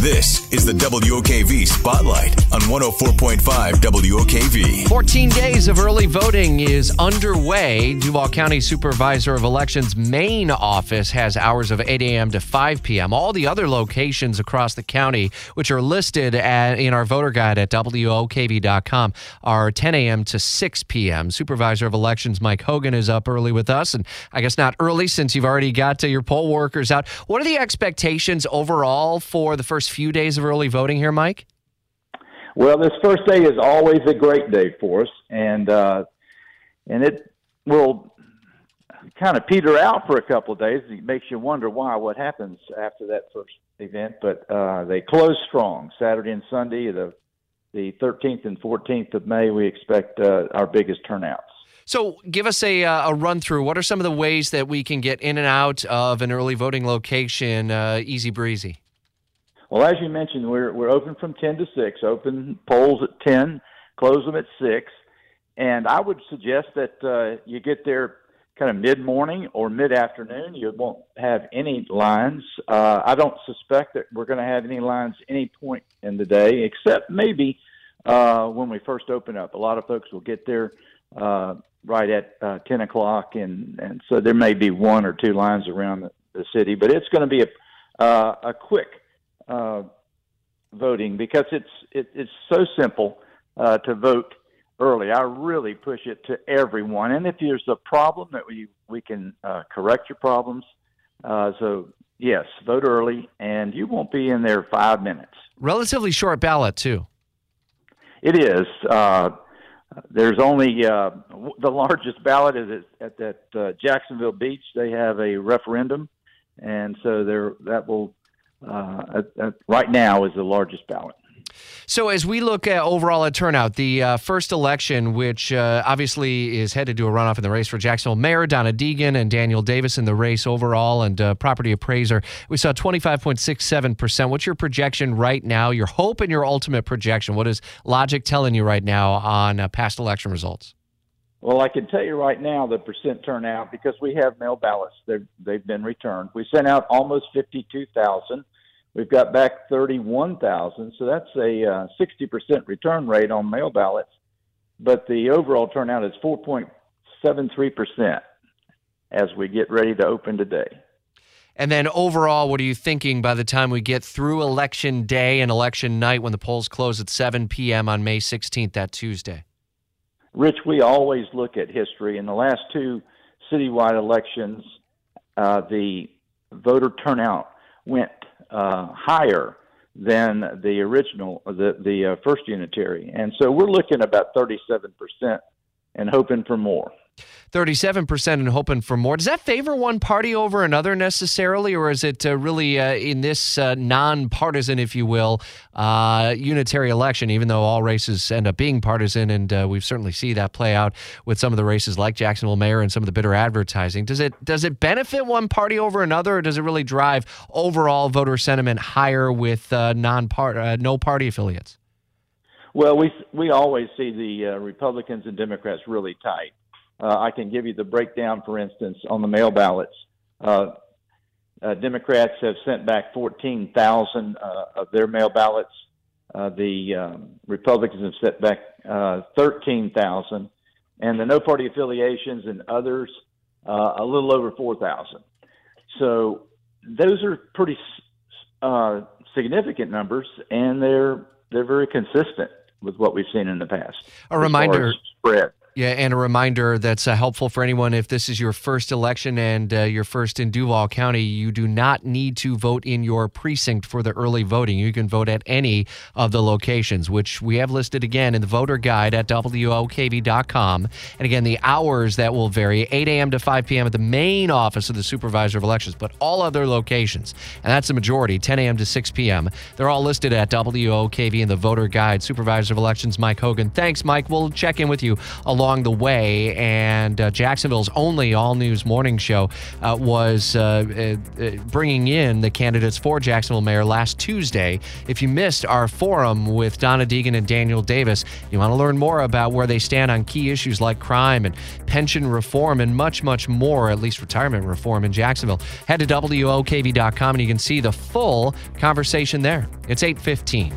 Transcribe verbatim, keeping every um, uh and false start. This is the W O K V Spotlight on one oh four point five W O K V. fourteen days of early voting is underway. Duval County Supervisor of Elections' main office has hours of eight a.m. to five p.m. All the other locations across the county, which are listed at, in our voter guide at W O K V dot com, are ten a.m. to six p.m. Supervisor of Elections Mike Hogan is up early with us, and I guess not early since you've already got to your poll workers out. What are the expectations overall for the first few days of early voting here, Mike? Well, this first day is always a great day for us, and uh, and it will kind of peter out for a couple of days. It makes you wonder why, what happens after that first event, but uh, they close strong Saturday and Sunday. The the thirteenth and fourteenth of May, we expect uh, our biggest turnouts. So give us a, uh, a run-through. What are some of the ways that we can get in and out of an early voting location uh, easy breezy? Well, as you mentioned, we're we're open from ten to six. Open polls at ten, close them at six, and I would suggest that uh, you get there kind of mid morning or mid afternoon. You won't have any lines. Uh, I don't suspect that we're going to have any lines any point in the day, except maybe uh, when we first open up. A lot of folks will get there uh, right at uh, ten o'clock, and and so there may be one or two lines around the, the city, but it's going to be a uh, a quick. Uh, voting because it's it, it's so simple uh, to vote early. I really push it to everyone, and if there's a problem that we we can uh, correct your problems. Uh, so yes, vote early, and you won't be in there five minutes. Relatively short ballot too. It is. Uh, there's only uh, the largest ballot is at that uh, Jacksonville Beach. They have a referendum, and so there that will. Uh, at, at right now is the largest ballot. So as we look at overall at turnout, the uh, first election, which uh, obviously is headed to a runoff in the race for Jacksonville Mayor Donna Deegan and Daniel Davis in the race overall and uh, property appraiser, we saw twenty-five point six seven percent. What's your projection right now, your hope and your ultimate projection? What is logic telling you right now on uh, past election results? Well, I can tell you right now the percent turnout because we have mail ballots. They've, they've been returned. We sent out almost fifty-two thousand. We've got back thirty-one thousand. So that's a uh, sixty percent return rate on mail ballots. But the overall turnout is four point seven three percent as we get ready to open today. And then overall, what are you thinking by the time we get through Election Day and Election Night when the polls close at seven p.m. on May sixteenth, that Tuesday? Rich, we always look at history. In the last two citywide elections, uh, the voter turnout went uh, higher than the original, the, the uh, first unitary. And so we're looking about thirty-seven percent and hoping for more. thirty-seven percent and hoping for more. Does that favor one party over another necessarily, or is it uh, really uh, in this uh, non-partisan, if you will, uh, unitary election, even though all races end up being partisan, and uh, we've certainly seen that play out with some of the races like Jacksonville Mayor and some of the bitter advertising. Does it does it benefit one party over another, or does it really drive overall voter sentiment higher with uh, non-part uh, no party affiliates? Well, we, we always see the uh, Republicans and Democrats really tight. Uh, I can give you the breakdown, for instance, on the mail ballots. Uh, uh, Democrats have sent back fourteen thousand uh, of their mail ballots. Uh, the um, Republicans have sent back uh, thirteen thousand. And the no-party affiliations and others, uh, a little over four thousand. So those are pretty uh, significant numbers, and they're they're very consistent with what we've seen in the past. A reminder. Spread. Yeah, and a reminder that's uh, helpful for anyone, if this is your first election and uh, your first in Duval County, you do not need to vote in your precinct for the early voting. You can vote at any of the locations, which we have listed again in the voter guide at W O K V dot com. And again, the hours that will vary, eight a.m. to five p.m. at the main office of the Supervisor of Elections, but all other locations, and that's the majority, ten a.m. to six p.m. They're all listed at W O K V in the voter guide. Supervisor of Elections, Mike Hogan. Thanks, Mike. We'll check in with you along along the way, and uh, Jacksonville's only all-news morning show uh, was uh, uh, bringing in the candidates for Jacksonville Mayor last Tuesday. If you missed our forum with Donna Deegan and Daniel Davis, you want to learn more about where they stand on key issues like crime and pension reform and much, much more, at least retirement reform in Jacksonville, head to W O K V dot com and you can see the full conversation there. It's eight fifteen.